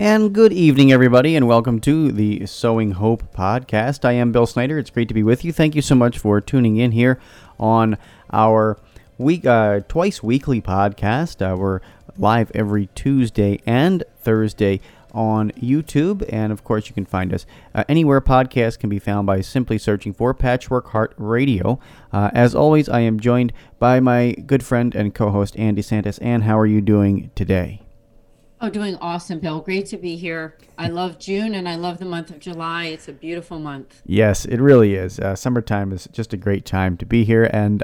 And good evening, everybody, and welcome to the Sowing Hope podcast. I am Bill Snyder. It's great to be with you. Thank you so much for tuning in here on our twice-weekly podcast. We're live every Tuesday and Thursday on YouTube, and of course, you can find us anywhere podcasts can be found by simply searching for Patchwork Heart Radio. As always, I am joined by my good friend and co-host, Anne DeSantis. Anne, how are you doing today? Oh, doing awesome, Bill. Great to be here. I love June, and I love the month of July. It's a beautiful month. Yes, it really is. Summertime is just a great time to be here and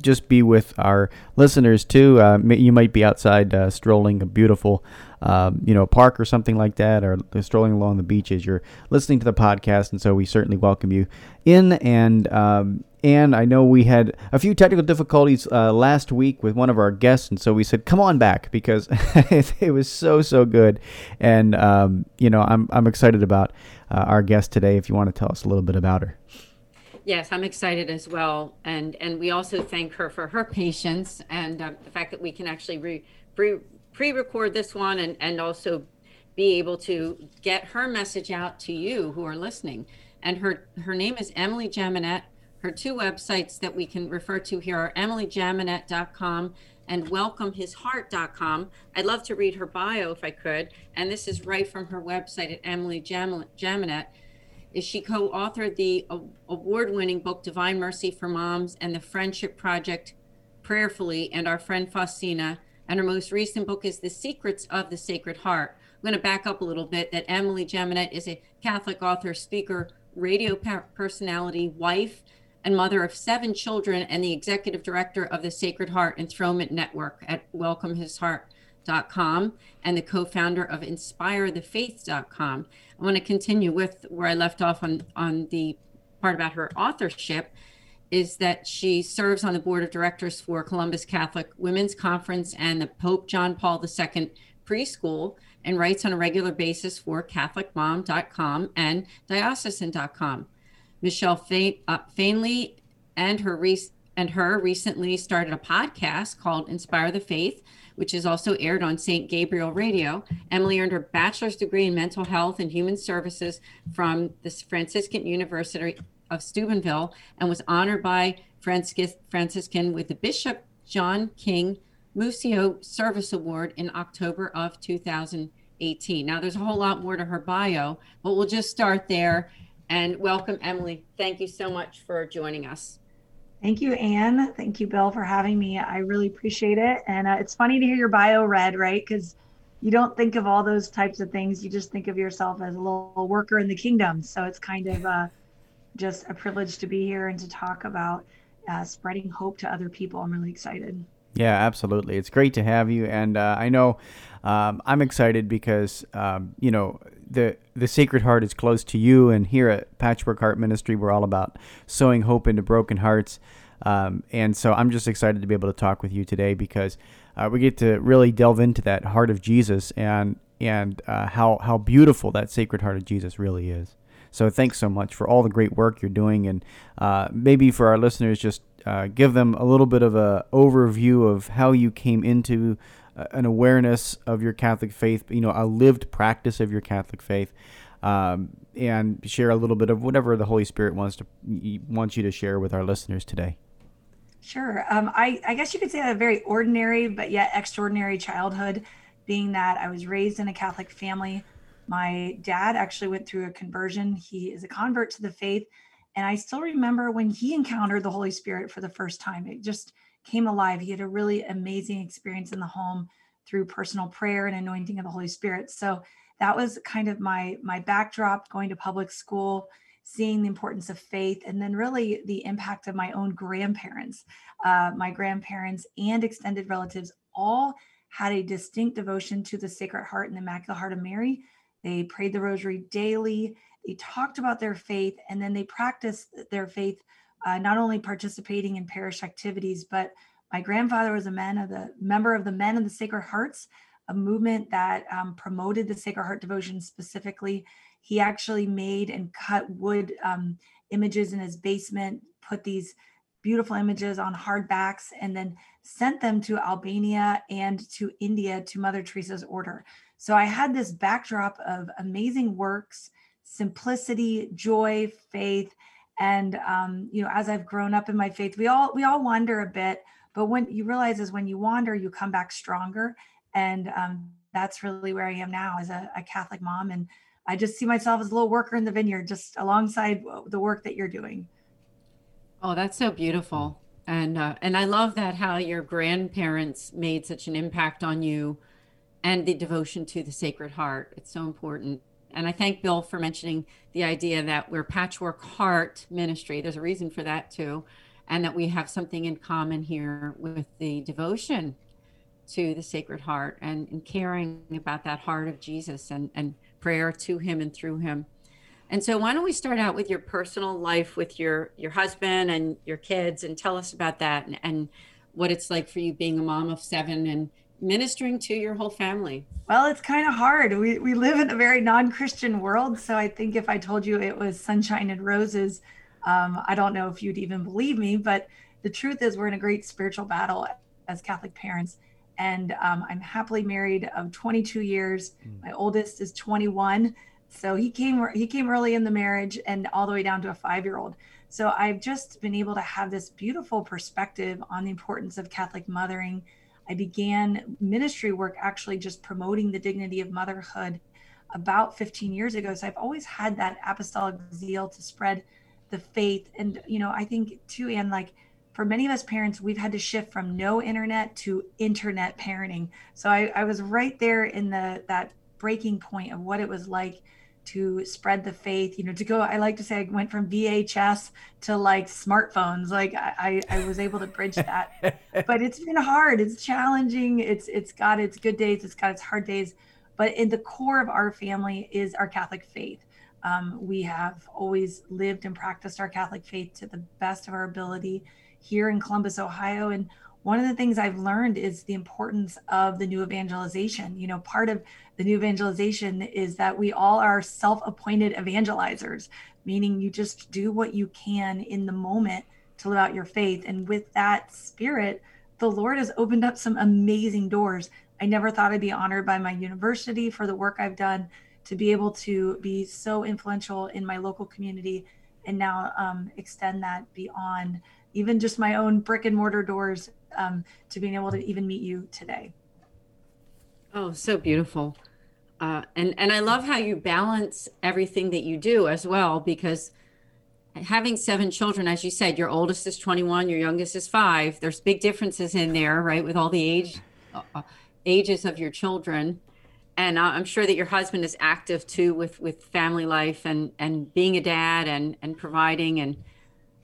just be with our listeners, too. You might be outside strolling a beautiful park or something like that, or strolling along the beach as you're listening to the podcast, and so we certainly welcome you in. And I know we had a few technical difficulties last week with one of our guests, and so we said, come on back, because it was so good. And, I'm excited about our guest today, if you want to tell us a little bit about her. Yes, I'm excited as well. And we also thank her for her patience and the fact that we can actually pre-record this one and also be able to get her message out to you who are listening. And her name is Emily Jaminet. Her two websites that we can refer to here are EmilyJaminet.com and WelcomeHisHeart.com. I'd love to read her bio if I could. And this is right from her website at Emily Jaminet. She co-authored the award-winning book, Divine Mercy for Moms, and the Friendship Project, Prayfully, and Our Friend Faustina. And her most recent book is The Secrets of the Sacred Heart. I'm going to back up a little bit that Emily Jaminet is a Catholic author, speaker, radio personality, wife, and mother of 7 children, and the executive director of the Sacred Heart Enthronement Network at WelcomeHisHeart.com, and the co-founder of InspireTheFaith.com. I want to continue with where I left off on the part about her authorship, is that she serves on the board of directors for Columbus Catholic Women's Conference and the Pope John Paul II Preschool, and writes on a regular basis for CatholicMom.com and Diocesan.com. Michele Faehnle and her recently started a podcast called Inspire the Faith, which is also aired on St. Gabriel Radio. Emily earned her bachelor's degree in mental health and human services from the Franciscan University of Steubenville, and was honored by Franciscan with the Bishop John King Mussio Service Award in October of 2018. Now, there's a whole lot more to her bio, but we'll just start there. And welcome, Emily. Thank you so much for joining us. Thank you, Anne. Thank you, Bill, for having me. I really appreciate it. And it's funny to hear your bio read, right? Because you don't think of all those types of things. You just think of yourself as a little worker in the kingdom. So it's kind of just a privilege to be here and to talk about spreading hope to other people. I'm really excited. Yeah, absolutely. It's great to have you. And I know I'm excited because, the Sacred Heart is close to you, and here at Patchwork Heart Ministry, we're all about sowing hope into broken hearts. And so I'm just excited to be able to talk with you today, because we get to really delve into that heart of Jesus and how beautiful that Sacred Heart of Jesus really is. So thanks so much for all the great work you're doing, and maybe for our listeners, just give them a little bit of an overview of how you came into an awareness of your Catholic faith, a lived practice of your Catholic faith, and share a little bit of whatever the Holy Spirit wants you to share with our listeners today. Sure. I guess you could say that a very ordinary but yet extraordinary childhood, being that I was raised in a Catholic family. My dad actually went through a conversion. He is a convert to the faith, and I still remember when he encountered the Holy Spirit for the first time. It just came alive. He had a really amazing experience in the home through personal prayer and anointing of the Holy Spirit. So that was kind of my backdrop, going to public school, seeing the importance of faith, and then really the impact of my own grandparents. My grandparents and extended relatives all had a distinct devotion to the Sacred Heart and the Immaculate Heart of Mary. They prayed the rosary daily. They talked about their faith, and then they practiced their faith not only participating in parish activities, but my grandfather was a member of the Men of the Sacred Hearts, a movement that promoted the Sacred Heart devotion specifically. He actually made and cut wood images in his basement, put these beautiful images on hardbacks, and then sent them to Albania and to India to Mother Teresa's order. So I had this backdrop of amazing works, simplicity, joy, faith. And, as I've grown up in my faith, we all wander a bit, but when you realize is when you wander, you come back stronger. And that's really where I am now as a Catholic mom. And I just see myself as a little worker in the vineyard, just alongside the work that you're doing. Oh, that's so beautiful. And I love that how your grandparents made such an impact on you and the devotion to the Sacred Heart. It's so important. And I thank Bill for mentioning the idea that we're Patchwork Heart Ministry. There's a reason for that too. And that we have something in common here with the devotion to the Sacred Heart and caring about that heart of Jesus and prayer to him and through him. And so why don't we start out with your personal life with your husband and your kids, and tell us about that and what it's like for you being a mom of 7 and ministering to your whole family. Well, it's kind of hard. We live in a very non-Christian world. So I think if I told you it was sunshine and roses, I don't know if you'd even believe me, but the truth is we're in a great spiritual battle as Catholic parents. And I'm happily married of 22 years. My oldest is 21. So he came early in the marriage and all the way down to a 5-year-old. So I've just been able to have this beautiful perspective on the importance of Catholic mothering. I began ministry work actually just promoting the dignity of motherhood about 15 years ago. So I've always had that apostolic zeal to spread the faith. And, I think too, Anne, like for many of us parents, we've had to shift from no internet to internet parenting. So I was right there in that breaking point of what it was like to spread the faith, I like to say I went from VHS to like smartphones. Like I was able to bridge that, but it's been hard. It's challenging. It's got its good days. It's got its hard days, but in the core of our family is our Catholic faith. We have always lived and practiced our Catholic faith to the best of our ability here in Columbus, Ohio. And one of the things I've learned is the importance of the new evangelization. Part of the new evangelization is that we all are self-appointed evangelizers, meaning you just do what you can in the moment to live out your faith. And with that spirit, the Lord has opened up some amazing doors. I never thought I'd be honored by my university for the work I've done to be able to be so influential in my local community and now extend that beyond even just my own brick and mortar doors to being able to even meet you today. Oh, so beautiful. And I love how you balance everything that you do as well, because having 7 children, as you said, your oldest is 21, your youngest is 5. There's big differences in there, right? With all the ages of your children. And I'm sure that your husband is active too with family life and being a dad and providing. And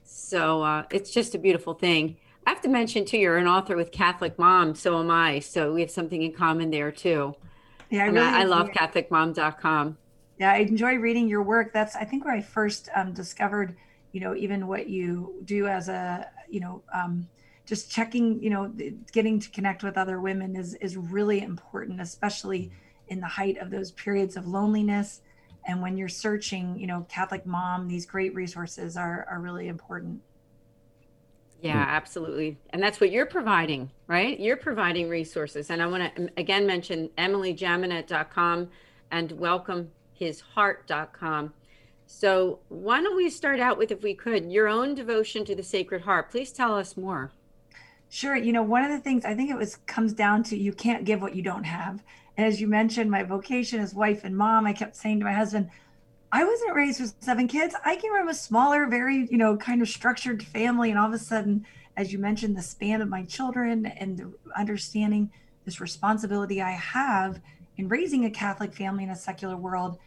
so it's just a beautiful thing. I have to mention too, you're an author with Catholic Mom, so am I. So we have something in common there too. Yeah, I love CatholicMom.com. Yeah, I enjoy reading your work. That's I think where I first discovered, even what you do as a, just checking, getting to connect with other women is really important, especially in the height of those periods of loneliness. And when you're searching, Catholic Mom, these great resources are really important. Yeah, absolutely. And that's what you're providing, right? You're providing resources. And I want to, again, mention EmilyJaminet.com and WelcomeHisHeart.com. So why don't we start out with, if we could, your own devotion to the Sacred Heart. Please tell us more. Sure. One of the things I think comes down to you can't give what you don't have. And as you mentioned, my vocation as wife and mom, I kept saying to my husband, I wasn't raised with 7 kids. I came from a smaller, very, kind of structured family. And all of a sudden, as you mentioned, the span of my children and the understanding this responsibility I have in raising a Catholic family in a secular world,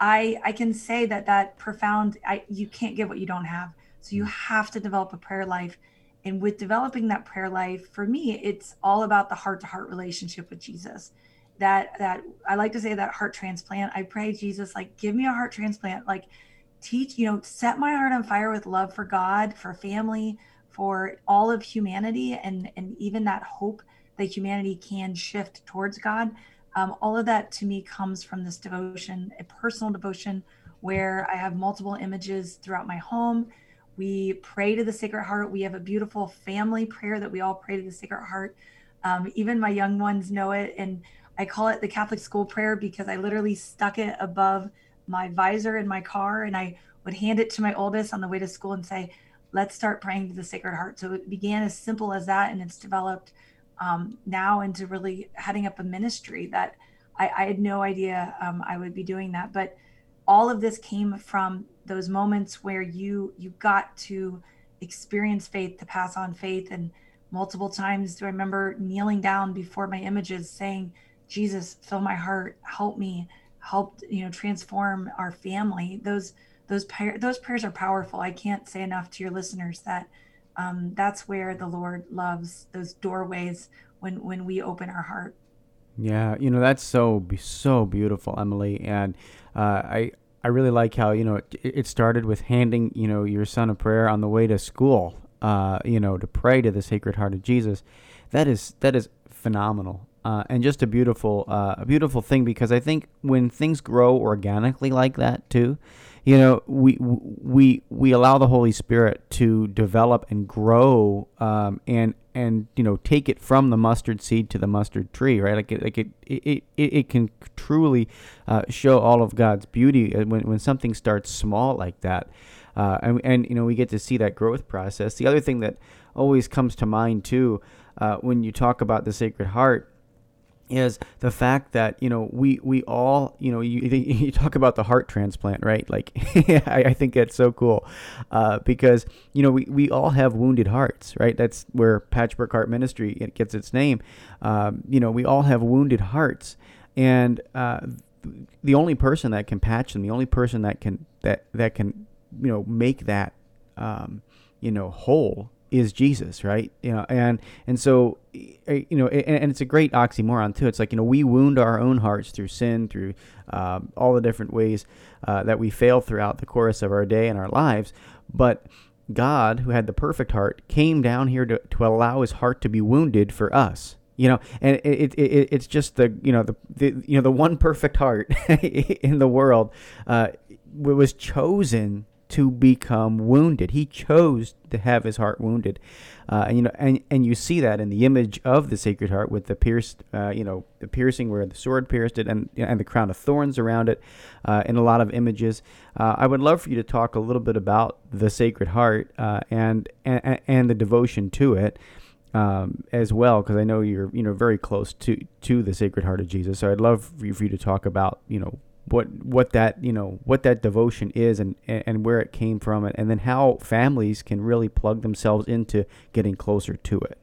I can say that profound, you can't give what you don't have. So you have to develop a prayer life. And with developing that prayer life, for me, it's all about the heart-to-heart relationship with Jesus. That I like to say that heart transplant. I pray, Jesus, like, give me a heart transplant. Like, teach, set my heart on fire with love for God, for family, for all of humanity, and even that hope that humanity can shift towards God. All of that to me comes from this devotion, a personal devotion where I have multiple images throughout my home. We pray to the Sacred Heart. We have a beautiful family prayer that we all pray to the Sacred Heart. Even my young ones know it. And I call it the Catholic school prayer because I literally stuck it above my visor in my car. And I would hand it to my oldest on the way to school and say, let's start praying to the Sacred Heart. So it began as simple as that. And it's developed now into really heading up a ministry that I had no idea I would be doing that. But all of this came from those moments where you got to experience faith, to pass on faith. And multiple times do I remember kneeling down before my images saying, Jesus, fill my heart, help me, transform our family. Those prayers are powerful. I can't say enough to your listeners that that's where the Lord loves those doorways when we open our heart. Yeah, that's so beautiful, Emily. And I really like how, it started with handing, your son a prayer on the way to school, to pray to the Sacred Heart of Jesus. That is phenomenal. And just a beautiful thing, because I think when things grow organically like that too, we allow the Holy Spirit to develop and grow, and take it from the mustard seed to the mustard tree, right? It can truly show all of God's beauty when something starts small like that, and we get to see that growth process. The other thing that always comes to mind too, when you talk about the Sacred Heart, is the fact that, we all, you talk about the heart transplant, right? Like, I think that's so cool, because, we all have wounded hearts, right? That's where Patchwork Heart Ministry, it gets its name. We all have wounded hearts, and the only person that can patch them, the only person that can, make that, whole, is Jesus, right? And so, and it's a great oxymoron too. It's like, we wound our own hearts through sin, through all the different ways that we fail throughout the course of our day and our lives. But God, who had the perfect heart, came down here to allow his heart to be wounded for us. And it's just the one perfect heart in the world was chosen to become wounded. He chose to have his heart wounded, and you see that in the image of the Sacred Heart with the pierced, the piercing where the sword pierced it, and the crown of thorns around it, in a lot of images. I would love for you to talk a little bit about the Sacred Heart and the devotion to it as well, because I know you're very close to the Sacred Heart of Jesus. So I'd love for you to talk about what that devotion is and where it came from, and then how families can really plug themselves into getting closer to it.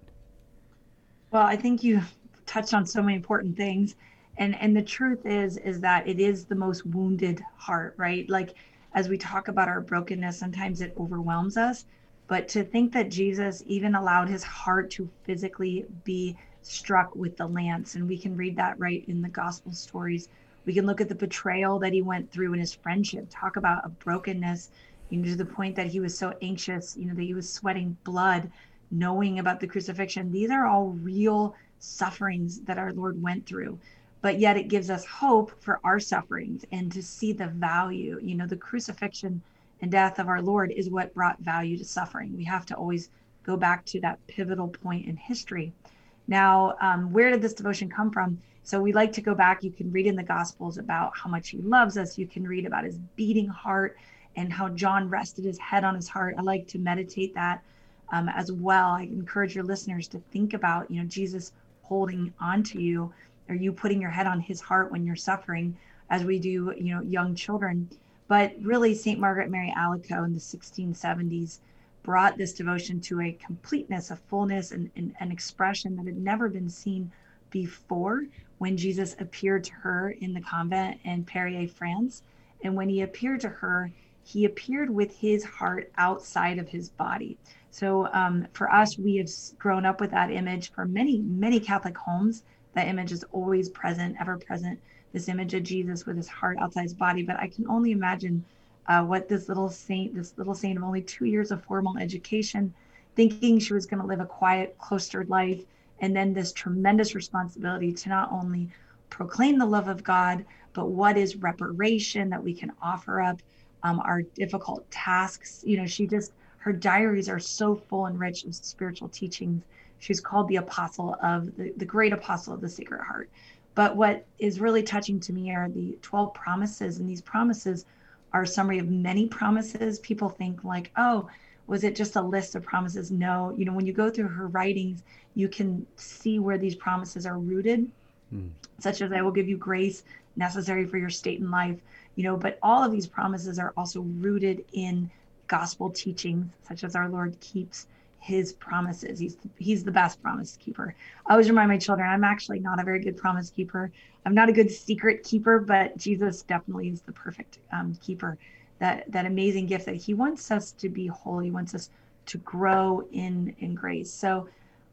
Well, I think you touched on so many important things, and the truth is that it is the most wounded heart, right? Like, as we talk about our brokenness, sometimes it overwhelms us, but to think that Jesus even allowed his heart to physically be struck with the lance, and we can read that right in the gospel stories. We can look at the betrayal that he went through in his friendship. Talk about a brokenness, to the point that he was so anxious, that he was sweating blood, knowing about the crucifixion. These are all real sufferings that our Lord went through, but yet it gives us hope for our sufferings and to see the value. The crucifixion and death of our Lord is what brought value to suffering. We have to always go back to that pivotal point in history. Now, where did this devotion come from? So we like to go back. You can read in the Gospels about how much he loves us. You can read about his beating heart and how John rested his head on his heart. I like to meditate that as well. I encourage your listeners to think about, Jesus holding onto you, or you putting your head on his heart when you're suffering, as we do, young children. But really, Saint Margaret Mary Alacoque in the 1670s brought this devotion to a completeness, a fullness, and an expression that had never been seen before, when Jesus appeared to her in the convent in Perrier, France. And when he appeared to her, he appeared with his heart outside of his body. So for us, we have grown up with that image. For many, many Catholic homes, that image is always present, ever present, this image of Jesus with his heart outside his body. But I can only imagine what this little saint of only 2 years of formal education, thinking she was going to live a quiet, cloistered life, and then this tremendous responsibility to not only proclaim the love of God, but what is reparation that we can offer up, our difficult tasks. You know, her diaries are so full and rich of spiritual teachings. She's called the apostle of the great apostle of the Sacred Heart. But what is really touching to me are the 12 promises, and these promises are a summary of many promises. People think like, oh, was it just a list of promises? No, you know, when you go through her writings, you can see where these promises are rooted, such as I will give you grace necessary for your state in life, you know, but all of these promises are also rooted in gospel teachings, such as our Lord keeps his promises. He's the best promise keeper. I always remind my children, I'm actually not a very good promise keeper. I'm not a good secret keeper, but Jesus definitely is the perfect keeper. That amazing gift that he wants us to be holy, wants us to grow in grace. So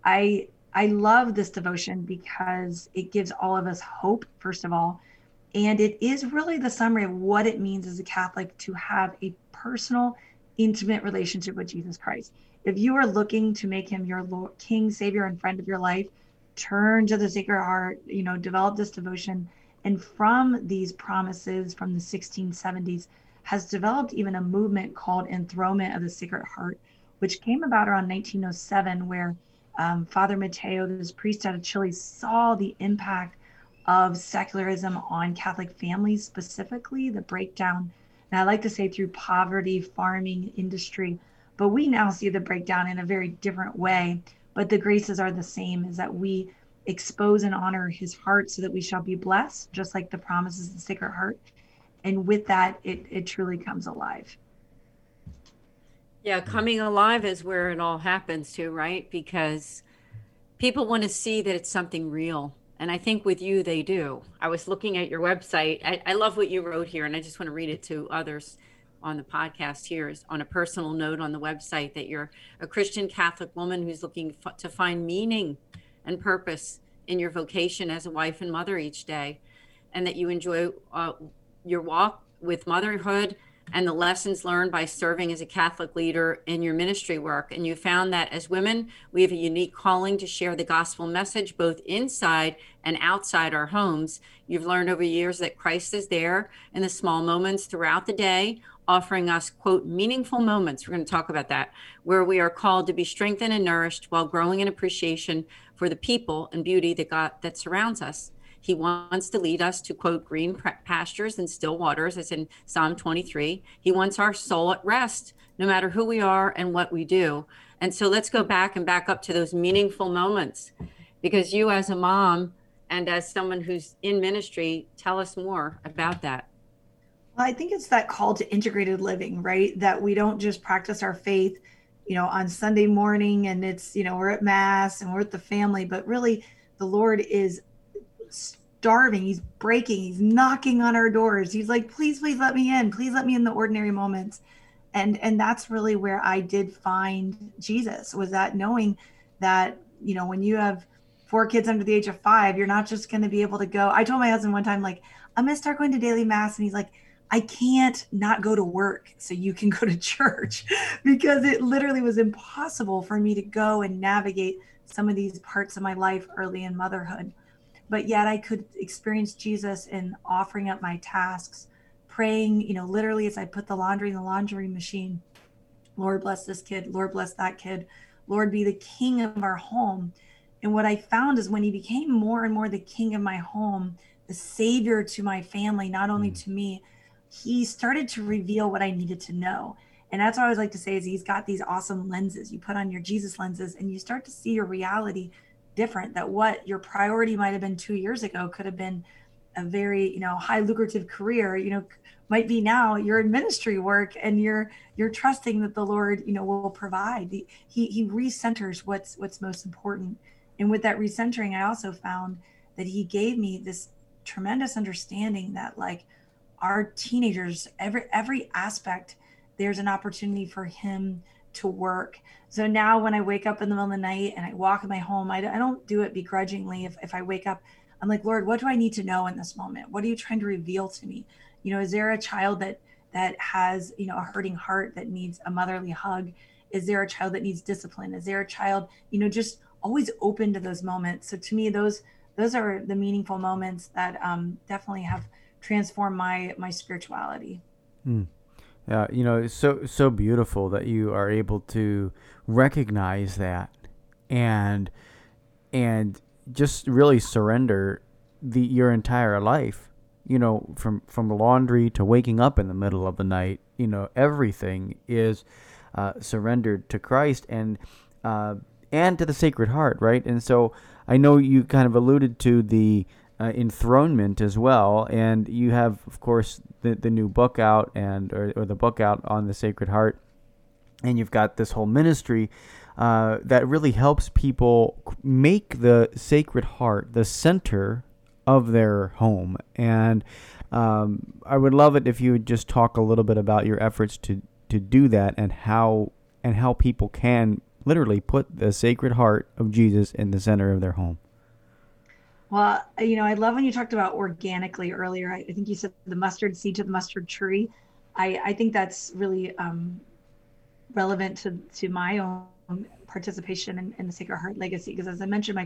I love this devotion because it gives all of us hope, first of all, and it is really the summary of what it means as a Catholic to have a personal, intimate relationship with Jesus Christ. If you are looking to make him your Lord, King, Savior, and friend of your life, turn to the Sacred Heart, you know, develop this devotion. And from these promises from the 1670s has developed even a movement called Enthronement of the Sacred Heart, which came about around 1907, where Father Mateo, this priest out of Chile, saw the impact of secularism on Catholic families, specifically the breakdown. And I like to say through poverty, farming, industry, but we now see the breakdown in a very different way. But the graces are the same, is that we expose and honor his heart so that we shall be blessed, just like the promises of the Sacred Heart. And with that, it truly comes alive. Yeah, coming alive is where it all happens too, right? Because people want to see that it's something real. And I think with you, they do. I was looking at your website. I love what you wrote here, and I just want to read it to others on the podcast here. Is on a personal note on the website that you're a Christian Catholic woman who's looking to find meaning and purpose in your vocation as a wife and mother each day, and that you enjoy your walk with motherhood and the lessons learned by serving as a Catholic leader in your ministry work. And you found that as women, we have a unique calling to share the gospel message, both inside and outside our homes. You've learned over years that Christ is there in the small moments throughout the day, offering us, quote, meaningful moments. We're going to talk about that, where we are called to be strengthened and nourished while growing in appreciation for the people and beauty that God that surrounds us. He wants to lead us to, quote, green pastures and still waters, as in Psalm 23. He wants our soul at rest, no matter who we are and what we do. And so let's go back and back up to those meaningful moments, because you as a mom and as someone who's in ministry, tell us more about that. Well, I think it's that call to integrated living, right? That we don't just practice our faith, you know, on Sunday morning and it's, you know, we're at mass and we're at the family, but really the Lord is starving. He's breaking. He's knocking on our doors. He's like, please, please let me in. Please let me in the ordinary moments. And that's really where I did find Jesus, was that knowing that, you know, when you have 4 kids under the age of 5, you're not just going to be able to go. I told my husband one time, like, I'm going to start going to daily mass. And he's like, I can't not go to work so you can go to church, because it literally was impossible for me to go and navigate some of these parts of my life early in motherhood. But yet I could experience Jesus in offering up my tasks, praying, you know, literally as I put the laundry in the laundry machine, Lord bless this kid, Lord bless that kid, Lord be the king of our home. And what I found is when he became more and more the king of my home, the savior to my family, not only to me, he started to reveal what I needed to know. And that's what I always like to say is he's got these awesome lenses. You put on your Jesus lenses and you start to see your reality different, that what your priority might have been 2 years ago could have been a very, you know, high lucrative career, you know, might be now you're in ministry work and you're trusting that the Lord, you know, will provide. He recenters what's most important. And with that recentering, I also found that he gave me this tremendous understanding that, like, our teenagers, every aspect, there's an opportunity for him to work. So now when I wake up in the middle of the night and I walk in my home, I don't do it begrudgingly. If I wake up, I'm like, Lord, what do I need to know in this moment? What are you trying to reveal to me? You know, is there a child that that has, you know, a hurting heart that needs a motherly hug? Is there a child that needs discipline? Is there a child, you know, just always open to those moments. So to me, those are the meaningful moments that definitely have transformed my spirituality. Mm. Yeah, you know, it's so beautiful that you are able to recognize that and just really surrender your entire life, you know, from laundry to waking up in the middle of the night, you know, everything is surrendered to Christ and to the Sacred Heart, right? And so I know you kind of alluded to the enthronement as well, and you have, of course, the new book out or the book out on the Sacred Heart, and you've got this whole ministry that really helps people make the Sacred Heart the center of their home. And I would love it if you would just talk a little bit about your efforts to do that and how people can literally put the Sacred Heart of Jesus in the center of their home. Well, you know, I love when you talked about organically earlier. I think you said the mustard seed to the mustard tree. I think that's really relevant to my own participation in the Sacred Heart legacy. Because as I mentioned, my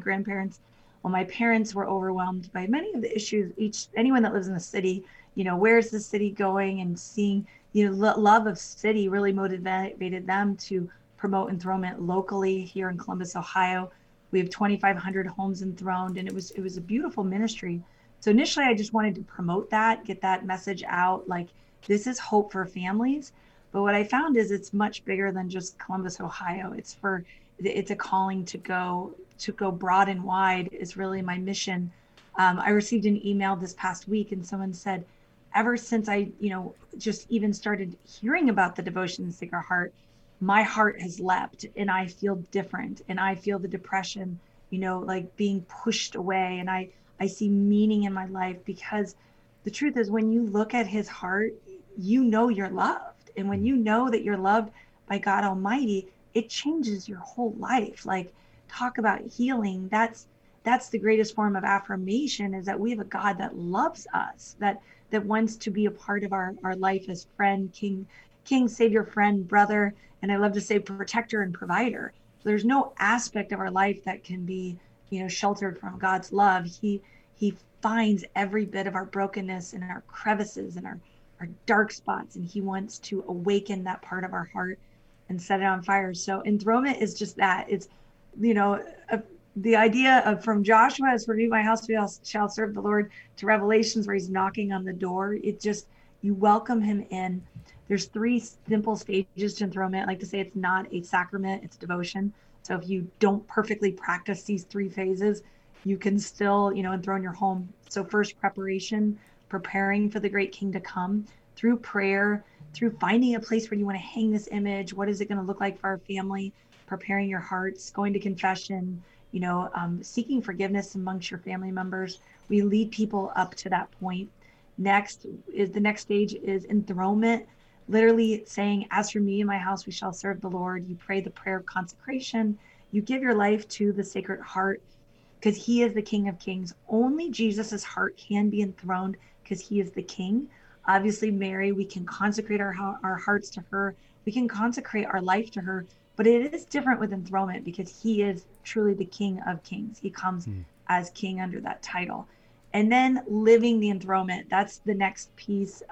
parents were overwhelmed by many of the issues. Anyone that lives in the city, you know, where's the city going? And seeing, you know, love of city really motivated them to promote enthronement locally here in Columbus, Ohio. We have 2,500 homes enthroned, and it was a beautiful ministry. So initially, I just wanted to promote that, get that message out, like this is hope for families. But what I found is it's much bigger than just Columbus, Ohio. It's a calling to go broad and wide is really my mission. I received an email this past week, and someone said, ever since I, you know, just even started hearing about the devotion to the Sacred Heart, my heart has leapt and I feel different and I feel the depression, you know, like being pushed away. And I see meaning in my life, because the truth is when you look at his heart, you know, you're loved. And when you know that you're loved by God Almighty, it changes your whole life. Like, talk about healing. That's the greatest form of affirmation, is that we have a God that loves us, that wants to be a part of our life as friend, King, Savior, friend, brother, and I love to say protector and provider. So there's no aspect of our life that can be, you know, sheltered from God's love. He finds every bit of our brokenness and our crevices and our dark spots, and he wants to awaken that part of our heart and set it on fire. So enthronement is just that. It's, you know, the idea of from Joshua, as for me, my house shall serve the Lord, to Revelations where he's knocking on the door. It just, you welcome him in. There's three simple stages to enthronement. I like to say it's not a sacrament, it's devotion. So if you don't perfectly practice these three phases, you can still, you know, enthrone your home. So first, preparation, preparing for the great King to come through prayer, through finding a place where you want to hang this image. What is it going to look like for our family? Preparing your hearts, going to confession, you know, seeking forgiveness amongst your family members. We lead people up to that point. The next stage is enthronement. Literally saying, as for me and my house, we shall serve the Lord. You pray the prayer of consecration. You give your life to the Sacred Heart, because he is the King of Kings. Only Jesus's heart can be enthroned, because he is the King. Obviously, Mary, we can consecrate our hearts to her. We can consecrate our life to her, but it is different with enthronement, because he is truly the King of Kings. He comes as King under that title. And then living the enthronement, that's the next piece.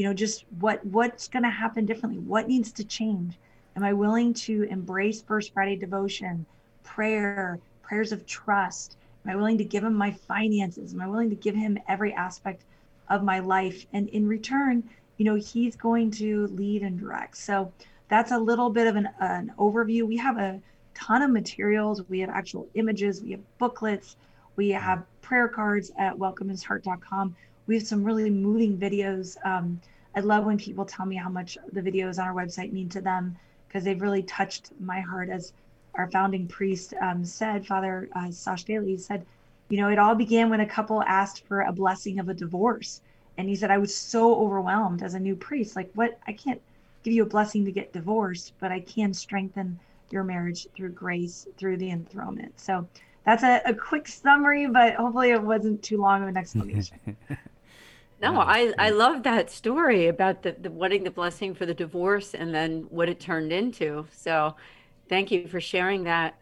You know, just what's going to happen differently? What needs to change? Am I willing to embrace First Friday devotion, prayer, prayers of trust? Am I willing to give him my finances? Am I willing to give him every aspect of my life? And in return, you know, he's going to lead and direct. So that's a little bit of an overview. We have a ton of materials. We have actual images. We have booklets. We have prayer cards at WelcomeHisHeart.com. We have some really moving videos. I love when people tell me how much the videos on our website mean to them, because they've really touched my heart. As our founding priest said, Father Sash Daly, he said, you know, it all began when a couple asked for a blessing of a divorce. And he said, I was so overwhelmed as a new priest. Like, what? I can't give you a blessing to get divorced, but I can strengthen your marriage through grace, through the enthronement. So that's a quick summary, but hopefully it wasn't too long of an explanation. No, I love that story about the wanting the blessing for the divorce and then what it turned into. So thank you for sharing that.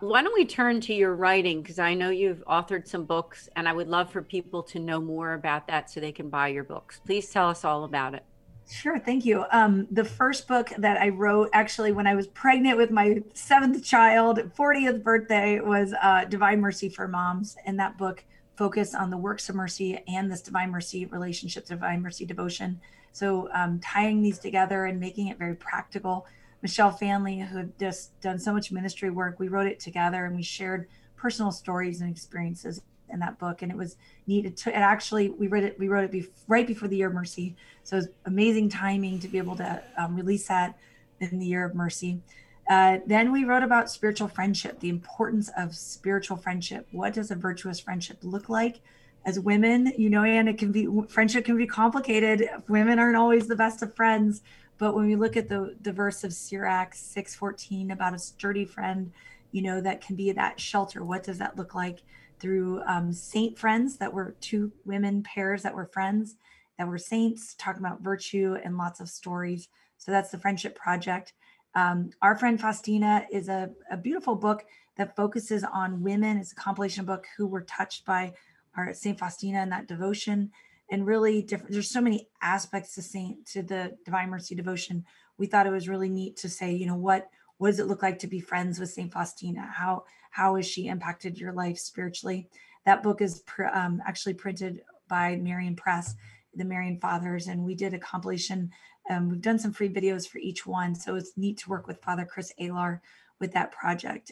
Why don't we turn to your writing? Because I know you've authored some books, and I would love for people to know more about that so they can buy your books. Please tell us all about it. Sure, thank you. The first book that I wrote, actually, when I was pregnant with my seventh child, 40th birthday, was Divine Mercy for Moms. And that book focused on the works of mercy and this divine mercy relationship, divine mercy devotion. So tying these together and making it very practical. Michele Faehnle, who had just done so much ministry work, we wrote it together and we shared personal stories and experiences in that book, and it was needed to, and actually we wrote it right before the Year of Mercy, so it was amazing timing to be able to release that in the Year of Mercy. Then we wrote about spiritual friendship, the importance of spiritual friendship. What does a virtuous friendship look like? As women, you know, and friendship can be complicated. Women aren't always the best of friends, but when we look at the verse of Sirach 6:14 about a sturdy friend, you know, that can be that shelter. What does that look like? Through saint friends that were two women pairs that were friends, that were saints, talking about virtue and lots of stories. So that's the Friendship Project. Our Friend Faustina is a beautiful book that focuses on women. It's a compilation book who were touched by our Saint Faustina and that devotion, and really different. There's so many aspects to the Divine Mercy devotion. We thought it was really neat to say, you know, what does it look like to be friends with Saint Faustina? How has she impacted your life spiritually? That book is actually printed by Marian Press, the Marian Fathers, and we did a compilation. We've done some free videos for each one, so it's neat to work with Father Chris Alar with that project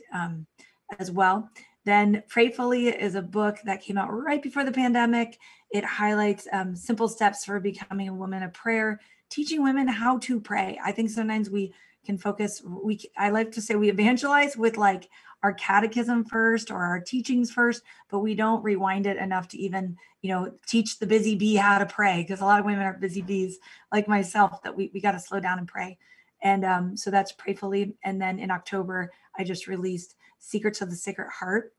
as well. Then Prayfully is a book that came out right before the pandemic. It highlights simple steps for becoming a woman of prayer, teaching women how to pray. I think sometimes we can focus, I like to say we evangelize with like our catechism first or our teachings first, but we don't rewind it enough to even, you know, teach the busy bee how to pray, because a lot of women are busy bees like myself, that we got to slow down and pray. And so that's Prayfully. And then in October, I just released Secrets of the Sacred Heart.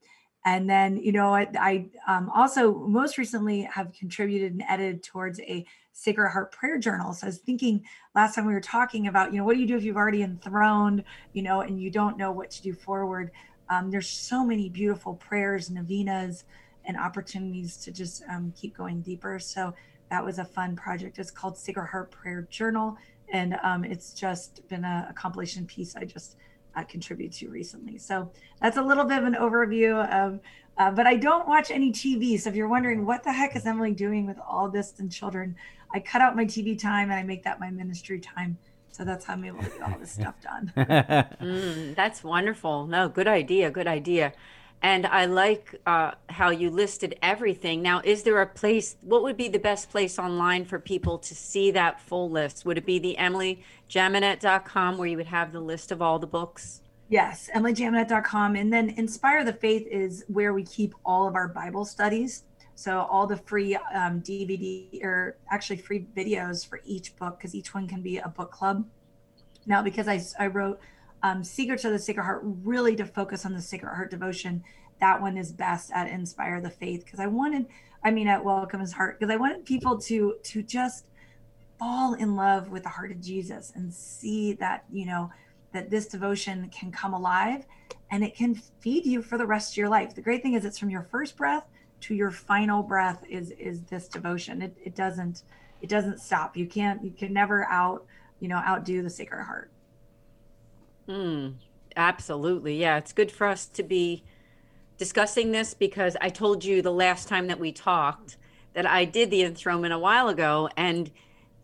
And then, you know, I also most recently have contributed and edited towards a Sacred Heart Prayer Journal. So I was thinking last time we were talking about, you know, what do you do if you've already enthroned, you know, and you don't know what to do forward? There's so many beautiful prayers, novenas, and opportunities to just keep going deeper. So that was a fun project. It's called Sacred Heart Prayer Journal. And it's just been a compilation piece I just contribute to recently. So that's a little bit of an overview of, but I don't watch any TV. So if you're wondering what the heck is Emily doing with all this and children, I cut out my TV time and I make that my ministry time. So that's how I'm able to get all this stuff done. That's wonderful. No, good idea. Good idea. And I like how you listed everything. Now, is there a place, what would be the best place online for people to see that full list? Would it be the EmilyJaminet.com where you would have the list of all the books? Yes, EmilyJaminet.com. And then Inspire the Faith is where we keep all of our Bible studies. So all the free DVD or actually free videos for each book, because each one can be a book club. Now, because I wrote Secrets of the Sacred Heart, really to focus on the Sacred Heart devotion. That one is best at Inspire the Faith, because at Welcome His Heart, because I wanted people to just fall in love with the heart of Jesus and see that, you know, that this devotion can come alive and it can feed you for the rest of your life. The great thing is it's from your first breath to your final breath is this devotion. It doesn't stop. You can never outdo the Sacred Heart. Absolutely. Yeah. It's good for us to be discussing this, because I told you the last time that we talked that I did the enthronement a while ago. And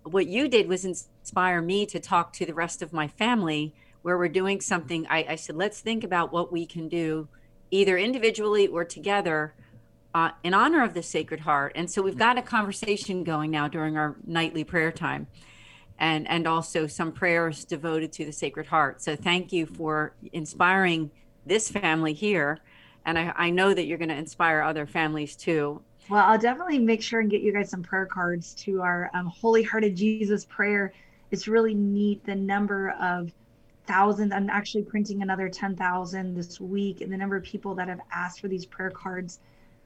what you did was inspire me to talk to the rest of my family where we're doing something. I said, let's think about what we can do either individually or together in honor of the Sacred Heart. And so we've got a conversation going now during our nightly prayer time. And also some prayers devoted to the Sacred Heart. So thank you for inspiring this family here. And I know that you're going to inspire other families too. Well, I'll definitely make sure and get you guys some prayer cards to our Holy Heart of Jesus prayer. It's really neat, the number of thousands. I'm actually printing another 10,000 this week, and the number of people that have asked for these prayer cards.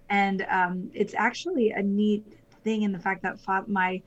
And it's actually a neat thing in the fact that my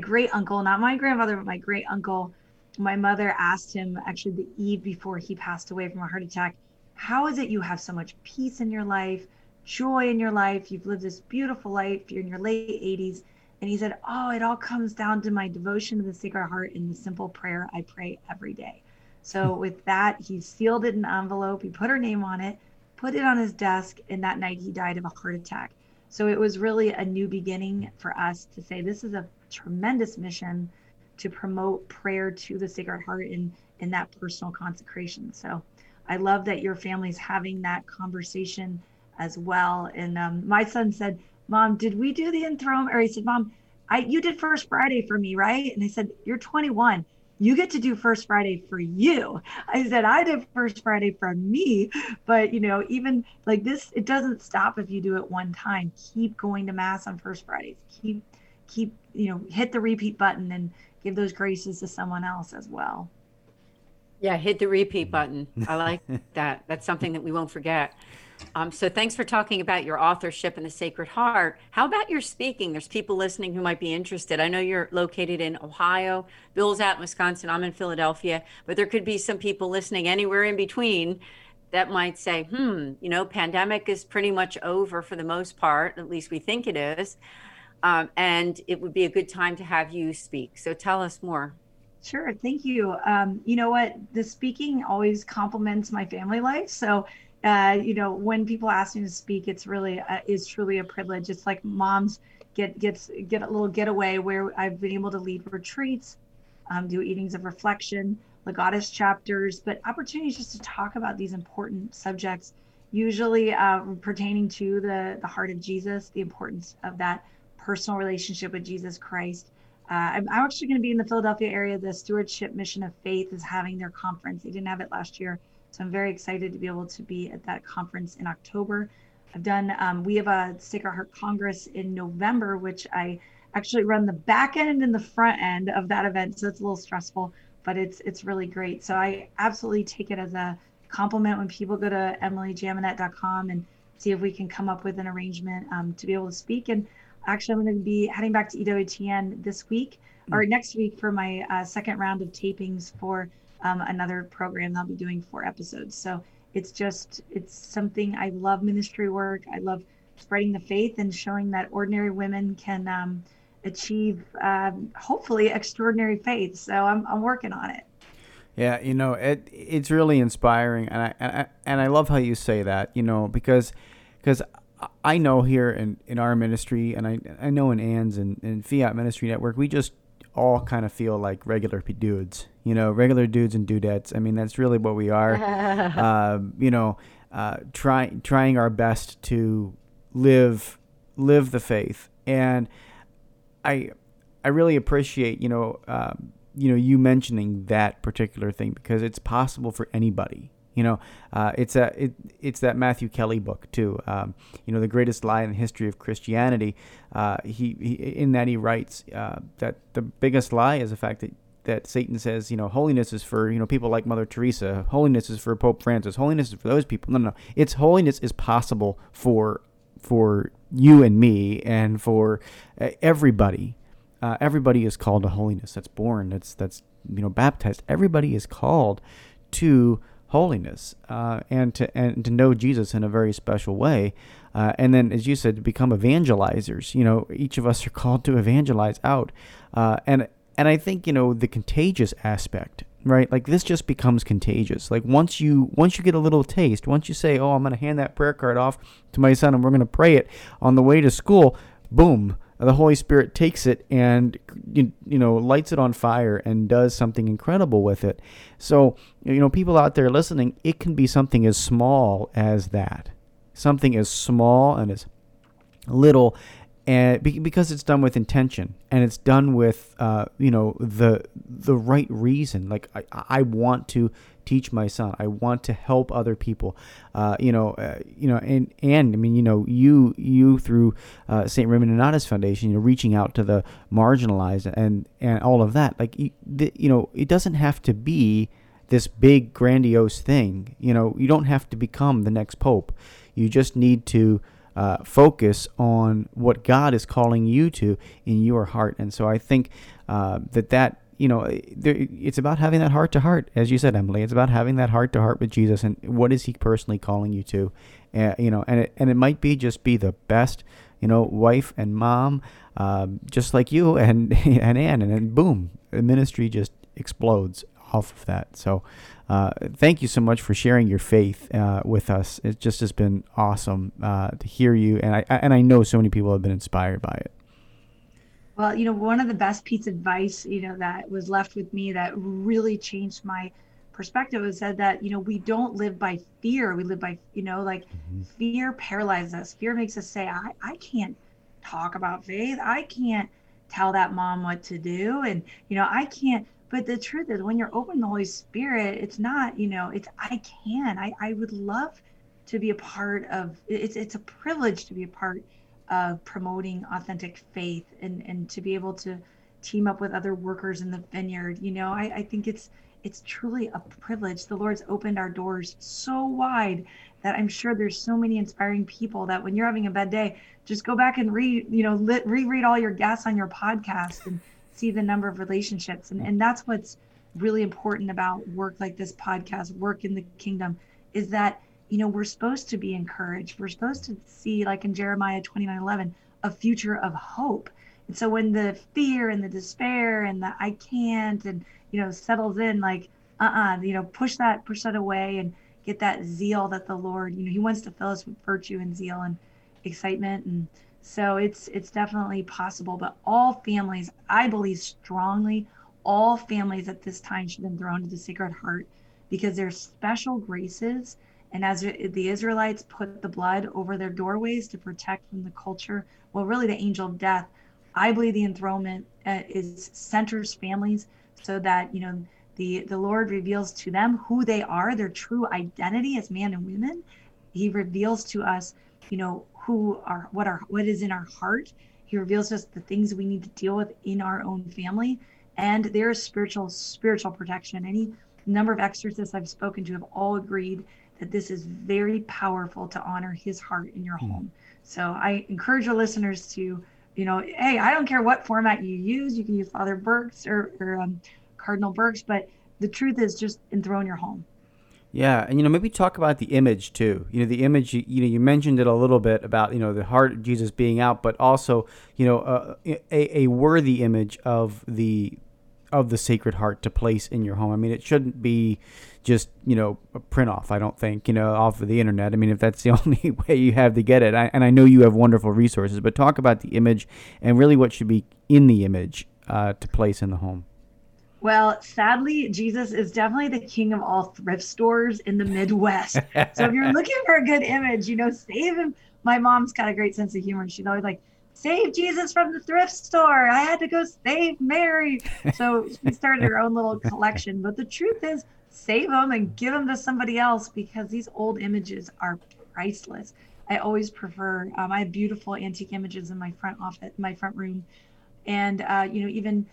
great uncle, not my grandmother, but my great uncle, my mother asked him actually the eve before he passed away from a heart attack, how is it you have so much peace in your life, joy in your life? You've lived this beautiful life. You're in your late 80s. And he said, oh, it all comes down to my devotion to the Sacred Heart and the simple prayer I pray every day. So with that, he sealed it in an envelope. He put her name on it, put it on his desk. And that night he died of a heart attack. So it was really a new beginning for us to say, this is a tremendous mission to promote prayer to the Sacred Heart in that personal consecration. So I love that your family's having that conversation as well. And my son said, Mom, did we do the enthronement? Or he said, Mom, you did First Friday for me, right? And I said, you're 21. You get to do First Friday for you. I said, I did First Friday for me. But, you know, even like this, it doesn't stop if you do it one time. Keep going to Mass on First Fridays. Keep, you know, hit the repeat button and give those graces to someone else as well. Yeah, hit the repeat button. I like that. That's something that we won't forget. So thanks for talking about your authorship and the Sacred Heart. How about your speaking? There's people listening who might be interested. I know you're located in Ohio. Bill's out in Wisconsin. I'm in Philadelphia. But there could be some people listening anywhere in between that might say, you know, pandemic is pretty much over for the most part. At least we think it is. And it would be a good time to have you speak. So tell us more. Sure. Thank you. You know what? The speaking always complements my family life. So you know, when people ask me to speak, it's really is truly a privilege. It's like moms get a little getaway where I've been able to lead retreats, do evenings of reflection, Legatus chapters, but opportunities just to talk about these important subjects, usually pertaining to the heart of Jesus, the importance of that personal relationship with Jesus Christ. I'm actually going to be in the Philadelphia area. The Stewardship Mission of Faith is having their conference. They didn't have it last year. So I'm very excited to be able to be at that conference in October. I've done, we have a Sacred Heart Congress in November, which I actually run the back end and the front end of that event. So it's a little stressful, but it's really great. So I absolutely take it as a compliment when people go to EmilyJaminet.com and see if we can come up with an arrangement to be able to speak. And actually, I'm going to be heading back to EWTN this week or next week for my second round of tapings for another program that I'll be doing 4 episodes. So it's something I love, ministry work. I love spreading the faith and showing that ordinary women can achieve hopefully extraordinary faith. So I'm working on it. Yeah, you know, it's really inspiring, and I love how you say that. You know, because I know here in our ministry, and I know in Anne's and Fiat Ministry Network, we just all kind of feel like regular dudes, you know, regular dudes and dudettes. I mean, that's really what we are, you know, trying our best to live the faith. And I really appreciate, you know, you mentioning that particular thing, because it's possible for anybody. You know, it's that Matthew Kelly book too. You know, The Greatest Lie in the History of Christianity. He in that he writes that the biggest lie is the fact that Satan says, you know, holiness is for, you know, people like Mother Teresa. Holiness is for Pope Francis. Holiness is for those people. No. It's holiness is possible for you and me and for everybody. Everybody is called to holiness. That's born. That's you know, baptized. Everybody is called to holiness and to know Jesus in a very special way, and then, as you said, to become evangelizers. You know, each of us are called to evangelize out, and I think, you know, the contagious aspect, right? Like, this just becomes contagious. Like, once you get a little taste, once you say, oh, I'm going to hand that prayer card off to my son and we're going to pray it on the way to school, boom, the Holy Spirit takes it and, you know, lights it on fire and does something incredible with it. So, you know, people out there listening, it can be something as small as that, something as small and as little, and because it's done with intention and it's done with, you know, the right reason. Like, I want to teach my son. I want to help other people, and I mean, you know, you through St. Raymond Nonatus Foundation, you know, reaching out to the marginalized and all of that. Like, you know, it doesn't have to be this big grandiose thing. You know, you don't have to become the next pope. You just need to focus on what God is calling you to in your heart. And so I think that you know, it's about having that heart-to-heart, as you said, Emily. It's about having that heart-to-heart with Jesus, and what is he personally calling you to, you know, and it might be just be the best, you know, wife and mom, just like you and Anne, and then boom, the ministry just explodes off of that. So thank you so much for sharing your faith with us. It just has been awesome to hear you, and I know so many people have been inspired by it. Well, you know, one of the best piece of advice, you know, that was left with me that really changed my perspective is said that, you know, we don't live by fear. We live by, you know, like mm-hmm. Fear paralyzes us. Fear makes us say, I can't talk about faith. I can't tell that mom what to do. And, you know, I can't. But the truth is, when you're open to the Holy Spirit, it's not, you know, it's I can. I would love to be a part of, it's a privilege to be a part of promoting authentic faith and to be able to team up with other workers in the vineyard. You know, I think it's truly a privilege. The Lord's opened our doors so wide that I'm sure there's so many inspiring people that when you're having a bad day, just go back and reread all your guests on your podcast and see the number of relationships. And that's what's really important about work like this podcast, work in the kingdom, is that, you know, we're supposed to be encouraged. We're supposed to see, like in Jeremiah 29:11, a future of hope. And so when the fear and the despair and the I can't and, you know, settles in, like, you know, push that away and get that zeal that the Lord, you know, he wants to fill us with virtue and zeal and excitement. And so it's definitely possible. But all families, I believe strongly, all families at this time should have been thrown to the Sacred Heart, because there's special graces. And as the Israelites put the blood over their doorways to protect from the culture, well, really the angel of death, I believe the enthronement centers families so that, you know, the Lord reveals to them who they are, their true identity as man and women. He reveals to us, you know, what is in our heart. He reveals to us the things we need to deal with in our own family, and there is spiritual protection. Any number of exorcists I've spoken to have all agreed that this is very powerful to honor his heart in your home. So I encourage your listeners to, you know, hey, I don't care what format you use. You can use Father Burke's or Cardinal Burke's, but the truth is just enthrone your home. Yeah. And, you know, maybe talk about the image too. You know, the image, you know, you mentioned it a little bit about, you know, the heart of Jesus being out, but also, you know, a worthy image of the Sacred Heart to place in your home. I mean, it shouldn't be just, you know, a print off, I don't think, you know, off of the internet. I mean, if that's the only way you have to get it, and I know you have wonderful resources, but talk about the image and really what should be in the image to place in the home. Well, sadly, Jesus is definitely the king of all thrift stores in the Midwest. So if you're looking for a good image, you know, save him. My mom's got a great sense of humor. She's always like, save Jesus from the thrift store. I had to go save Mary. So she started her own little collection. But the truth is, save them and give them to somebody else, because these old images are priceless. I always prefer, I have beautiful antique images in my front office, my front room. And, you know, even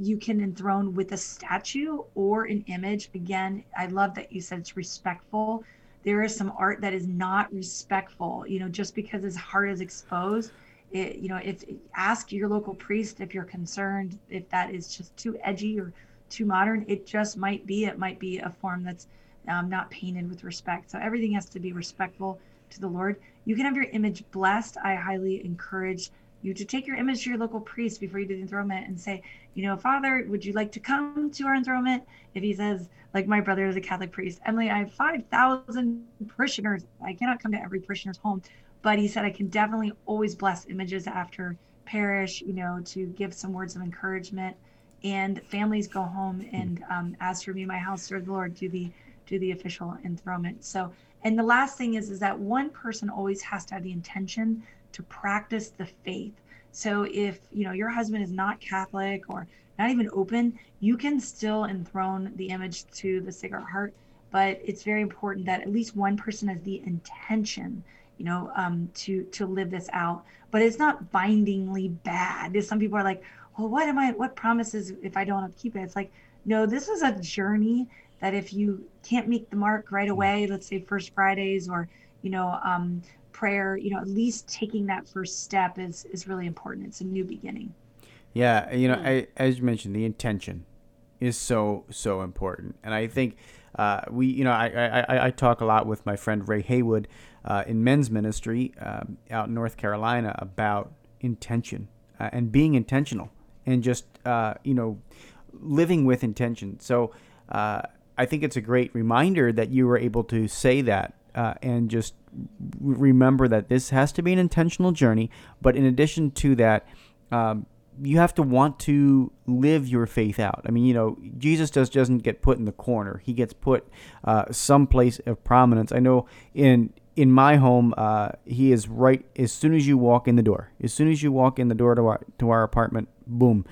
you can enthrone with a statue or an image. Again, I love that you said it's respectful. There is some art that is not respectful, you know, just because his heart is exposed. It, you know, if ask your local priest if you're concerned if that is just too edgy or too modern. It just might be. It might be a form that's not painted with respect. So everything has to be respectful to the Lord. You can have your image blessed. I highly encourage you to take your image to your local priest before you do the enthronement and say, you know, Father, would you like to come to our enthronement? If he says, like my brother is a Catholic priest, Emily, I have 5,000 parishioners. I cannot come to every parishioner's home. But he said, I can definitely always bless images after parish, you know, to give some words of encouragement. And families go home and as for me, my house serve the Lord, do the official enthronement. So, and the last thing is that one person always has to have the intention to practice the faith. So if, you know, your husband is not Catholic or not even open, you can still enthrone the image to the Sacred Heart. But it's very important that at least one person has the intention, you know, to live this out. But it's not bindingly bad. Some people are like, well, what promises if I don't keep it? It's like, no, this is a journey that if you can't meet the mark right away, let's say First Fridays or, you know, prayer, you know, at least taking that first step is really important. It's a new beginning. Yeah. You know, as you mentioned, the intention is so important. And I think I talk a lot with my friend Ray Haywood in men's ministry out in North Carolina about intention and being intentional and just, living with intention. So I think it's a great reminder that you were able to say that and just remember that this has to be an intentional journey. But in addition to that, you have to want to live your faith out. I mean, Jesus doesn't get put in the corner. He gets put someplace of prominence. I know in my home, he is right as soon as you walk in the door. As soon as you walk in the door to our apartment, boom,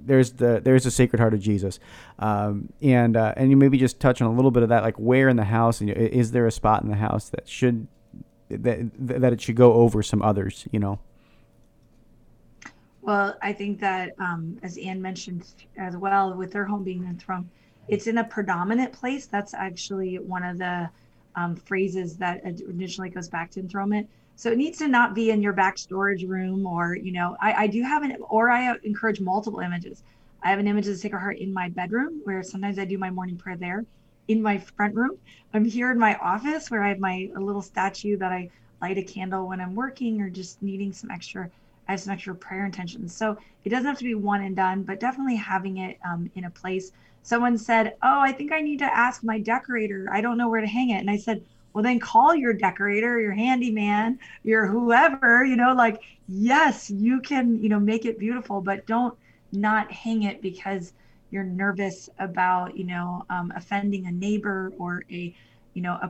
there's the Sacred Heart of Jesus. And you maybe just touch on a little bit of that, like where in the house, and is there a spot in the house that it should go over some others, Well, I think that, as Anne mentioned as well, with their home being enthroned, it's in a predominant place. That's actually one of the phrases that originally goes back to enthronement. So it needs to not be in your back storage room or, I do have I encourage multiple images. I have an image of the Sacred Heart in my bedroom where sometimes I do my morning prayer there. In my front room, I'm here in my office where I have a little statue that I light a candle when I'm working or just needing some extra. I have some extra prayer intentions. So it doesn't have to be one and done, but definitely having it in a place. Someone said, oh, I think I need to ask my decorator. I don't know where to hang it. And I said, well, then call your decorator, your handyman, your whoever, yes, you can, make it beautiful, but don't not hang it because you're nervous about, offending a neighbor or a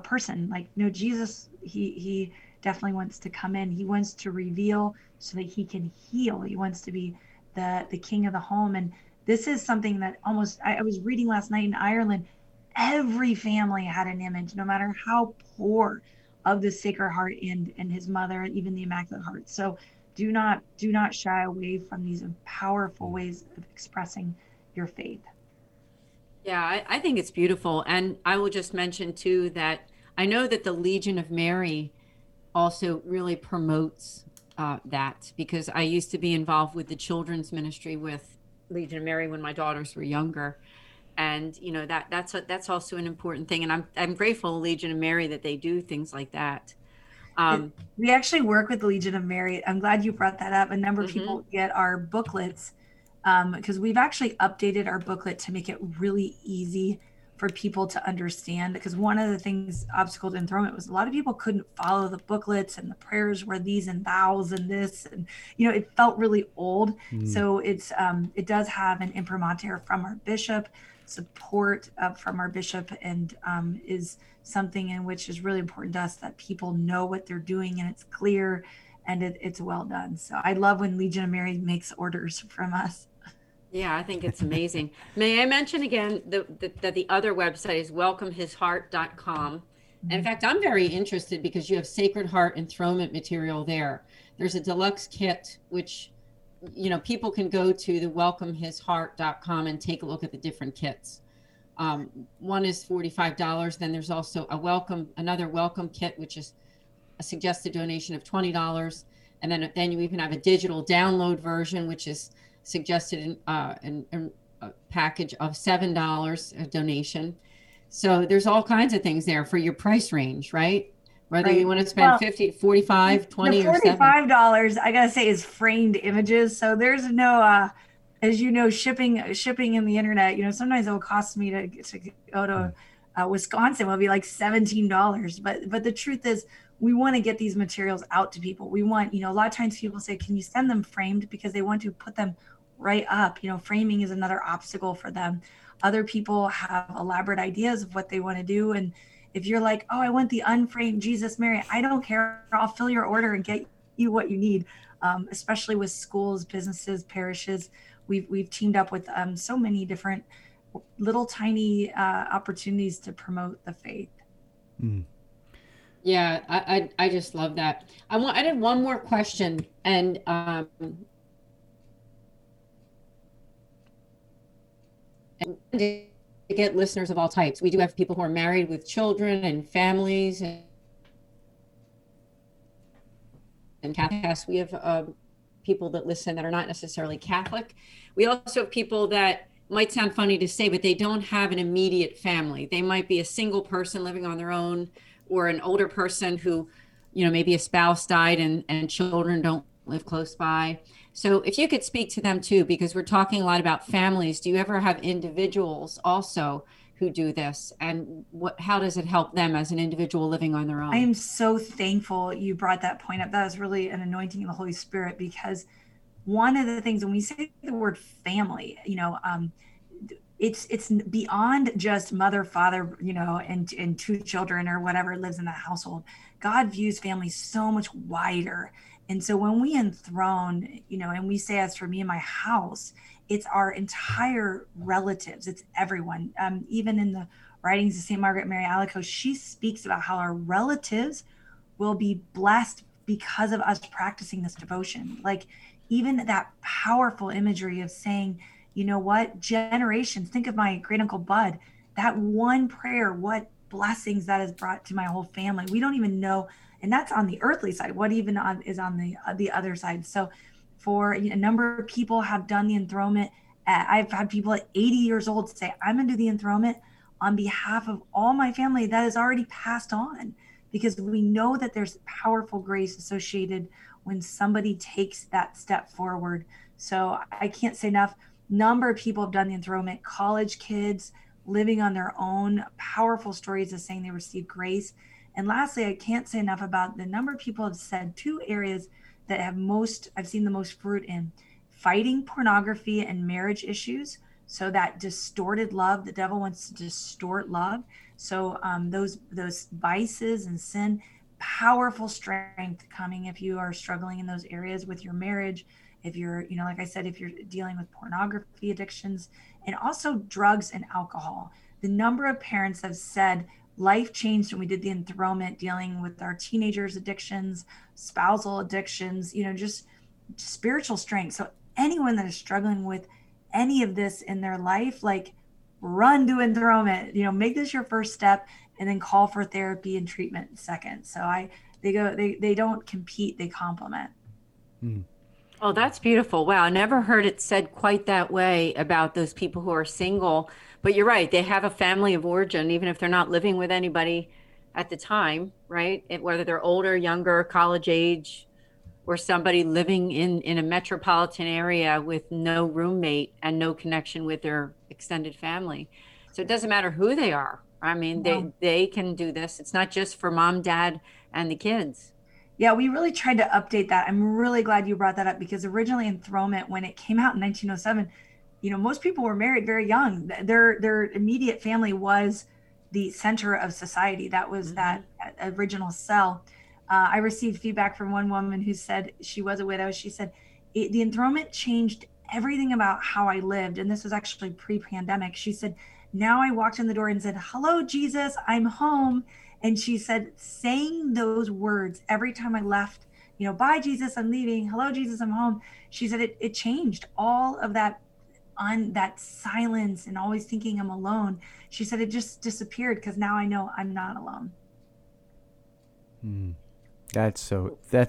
person. No, Jesus, he definitely wants to come in. He wants to reveal so that he can heal. He wants to be the king of the home. And this is something that I was reading last night in Ireland. Every family had an image, no matter how poor, of the Sacred Heart and his mother, and even the Immaculate Heart. So do not shy away from these powerful ways of expressing your faith. Yeah, I think it's beautiful. And I will just mention too, that I know that the Legion of Mary also really promotes that, because I used to be involved with the children's ministry with Legion of Mary when my daughters were younger, and that's also an important thing. And I'm grateful to Legion of Mary that they do things like that. We actually work with the Legion of Mary. I'm glad you brought that up. A number of people get our booklets because we've actually updated our booklet to make it really easy for people to understand, because one of the things, obstacle to enthronement, was a lot of people couldn't follow the booklets, and the prayers were these and thous and this, and it felt really old. So it's it does have an imprimatur from our bishop, support from our bishop, and is something in which is really important to us, that people know what they're doing and it's clear and it's well done. So I love when Legion of Mary makes orders from us. Yeah, I think it's amazing. May I mention again that the other website is WelcomeHisHeart.com. And in fact, I'm very interested because you have Sacred Heart enthronement material there. There's a deluxe kit, which, people can go to the WelcomeHisHeart.com and take a look at the different kits. One is $45. Then there's also another welcome kit, which is a suggested donation of $20. And then you even have a digital download version, which is suggested a package of $7, a donation. So there's all kinds of things there for your price range, right? Whether you want to spend $50, $45, $20, or $7. $45, I gotta say, is framed images. So there's no, as you know, shipping in the internet. Sometimes it will cost me to go to Wisconsin. Will be like $17. But the truth is, we want to get these materials out to people. We want, a lot of times people say, can you send them framed? Because they want to put them right up. Framing is another obstacle for them. Other people have elaborate ideas of what they want to do. And if you're like, oh, I want the unframed Jesus Mary, I don't care. I'll fill your order and get you what you need. Especially with schools, businesses, parishes. We've teamed up with so many different little tiny opportunities to promote the faith. Mm. Yeah, I just love that. I did one more question, and to get listeners of all types. We do have people who are married with children and families, and and Catholics. We have people that listen that are not necessarily Catholic. We also have people that might sound funny to say, but they don't have an immediate family. They might be a single person living on their own, or an older person who, you know, maybe a spouse died and children don't live close by. So if you could speak to them too, because we're talking a lot about families. Do you ever have individuals also who do this, and what, how does it help them as an individual living on their own? I am so thankful you brought that point up. That was really an anointing of the Holy Spirit, because one of the things when we say the word family, you know, it's beyond just mother, father, you know, and two children or whatever lives in that household. God views family so much wider. And so when we enthrone, you know, and we say, as for me and my house, it's our entire relatives. It's everyone. Even in the writings of St. Margaret Mary Alacoque, she speaks about how our relatives will be blessed because of us practicing this devotion. Like even that powerful imagery of saying, you know what, generations, think of my great uncle Bud, that one prayer, what blessings that has brought to my whole family. We don't even know. And that's on the earthly side. What even is on the other side? So for a number of people have done the enthronement. I've had people at 80 years old say, I'm going to do the enthronement on behalf of all my family that is already passed on, because we know that there's powerful grace associated when somebody takes that step forward. So I can't say enough. Number of people have done the enthronement, college kids living on their own, powerful stories of saying they received grace. And lastly, I can't say enough about the number of people have said two areas that have most, I've seen the most fruit in: fighting pornography and marriage issues. So that distorted love, the devil wants to distort love. So those vices and sin, powerful strength coming if you are struggling in those areas with your marriage. If you're, you know, like I said, if you're dealing with pornography addictions, and also drugs and alcohol. The number of parents have said life changed when we did the enthronement, dealing with our teenagers' addictions, spousal addictions, you know, just spiritual strength. So anyone that is struggling with any of this in their life, like run to enthronement, you know, make this your first step, and then call for therapy and treatment second. So they don't compete, they complement. Mm. Oh, that's beautiful. Wow. I never heard it said quite that way about those people who are single, but you're right. They have a family of origin, even if they're not living with anybody at the time, right? And whether they're older, younger, college age, or somebody living in a metropolitan area with no roommate and no connection with their extended family. So it doesn't matter who they are. I mean, they can do this. It's not just for mom, dad, and the kids. Yeah, we really tried to update that. I'm really glad you brought that up, because originally enthronement, when it came out in 1907, you know, most people were married very young. Their immediate family was the center of society. That was that original cell. I received feedback from one woman who said she was a widow. She said, the enthronement changed everything about how I lived. And this was actually pre-pandemic. She said, now I walked in the door and said, hello, Jesus, I'm home. And she said, saying those words every time I left, you know, bye, Jesus, I'm leaving. Hello, Jesus, I'm home. She said it changed all of that on that silence and always thinking I'm alone. She said it just disappeared, because now I know I'm not alone. Mm. That's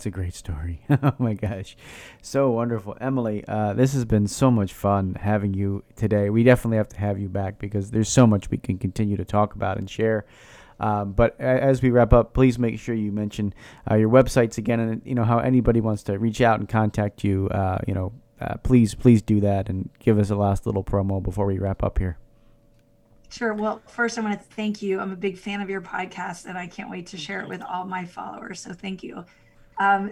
a great story. Oh my gosh. So wonderful. Emily, this has been so much fun having you today. We definitely have to have you back, because there's so much we can continue to talk about and share. But as we wrap up, please make sure you mention your websites again, and you know how anybody wants to reach out and contact you. Please do that, and give us a last little promo before we wrap up here. Sure. Well, first I want to thank you. I'm a big fan of your podcast, and I can't wait to share it with all my followers. So thank you.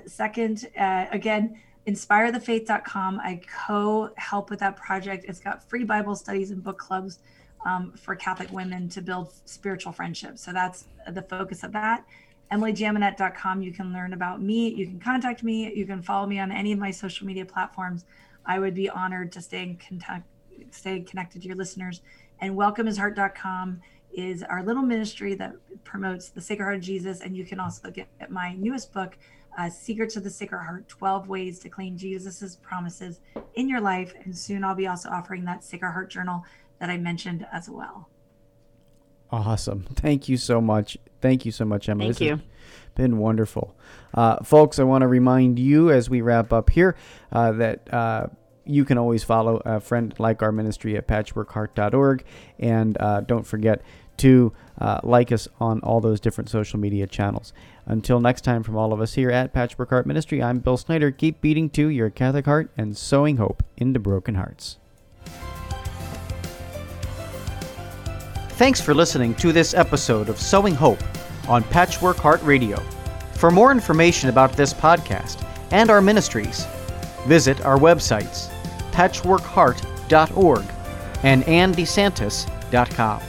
Second, again, InspireTheFaith.com. I co-help with that project. It's got free Bible studies and book clubs for Catholic women to build spiritual friendships. So that's the focus of that. EmilyJaminet.com. You can learn about me. You can contact me. You can follow me on any of my social media platforms. I would be honored to stay connected to your listeners. And WelcomeHisHeart.com is our little ministry that promotes the Sacred Heart of Jesus. And you can also get my newest book, Secrets of the Sacred Heart, 12 Ways to Claim Jesus's Promises in Your Life. And soon I'll be also offering that Sacred Heart Journal that I mentioned as well. Awesome. Thank you so much. Thank you so much, Emma. Thank you. This has been wonderful. Folks, I want to remind you as we wrap up here that you can always follow a friend like our ministry at patchworkheart.org. And don't forget to like us on all those different social media channels. Until next time, from all of us here at Patchwork Heart Ministry, I'm Bill Snyder. Keep beating to your Catholic heart and sowing hope into broken hearts. Thanks for listening to this episode of Sowing Hope on Patchwork Heart Radio. For more information about this podcast and our ministries, visit our websites, patchworkheart.org and AnneDeSantis.com.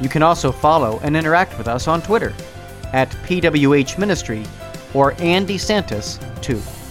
You can also follow and interact with us on Twitter at PWH Ministry or AnneDeSantis2.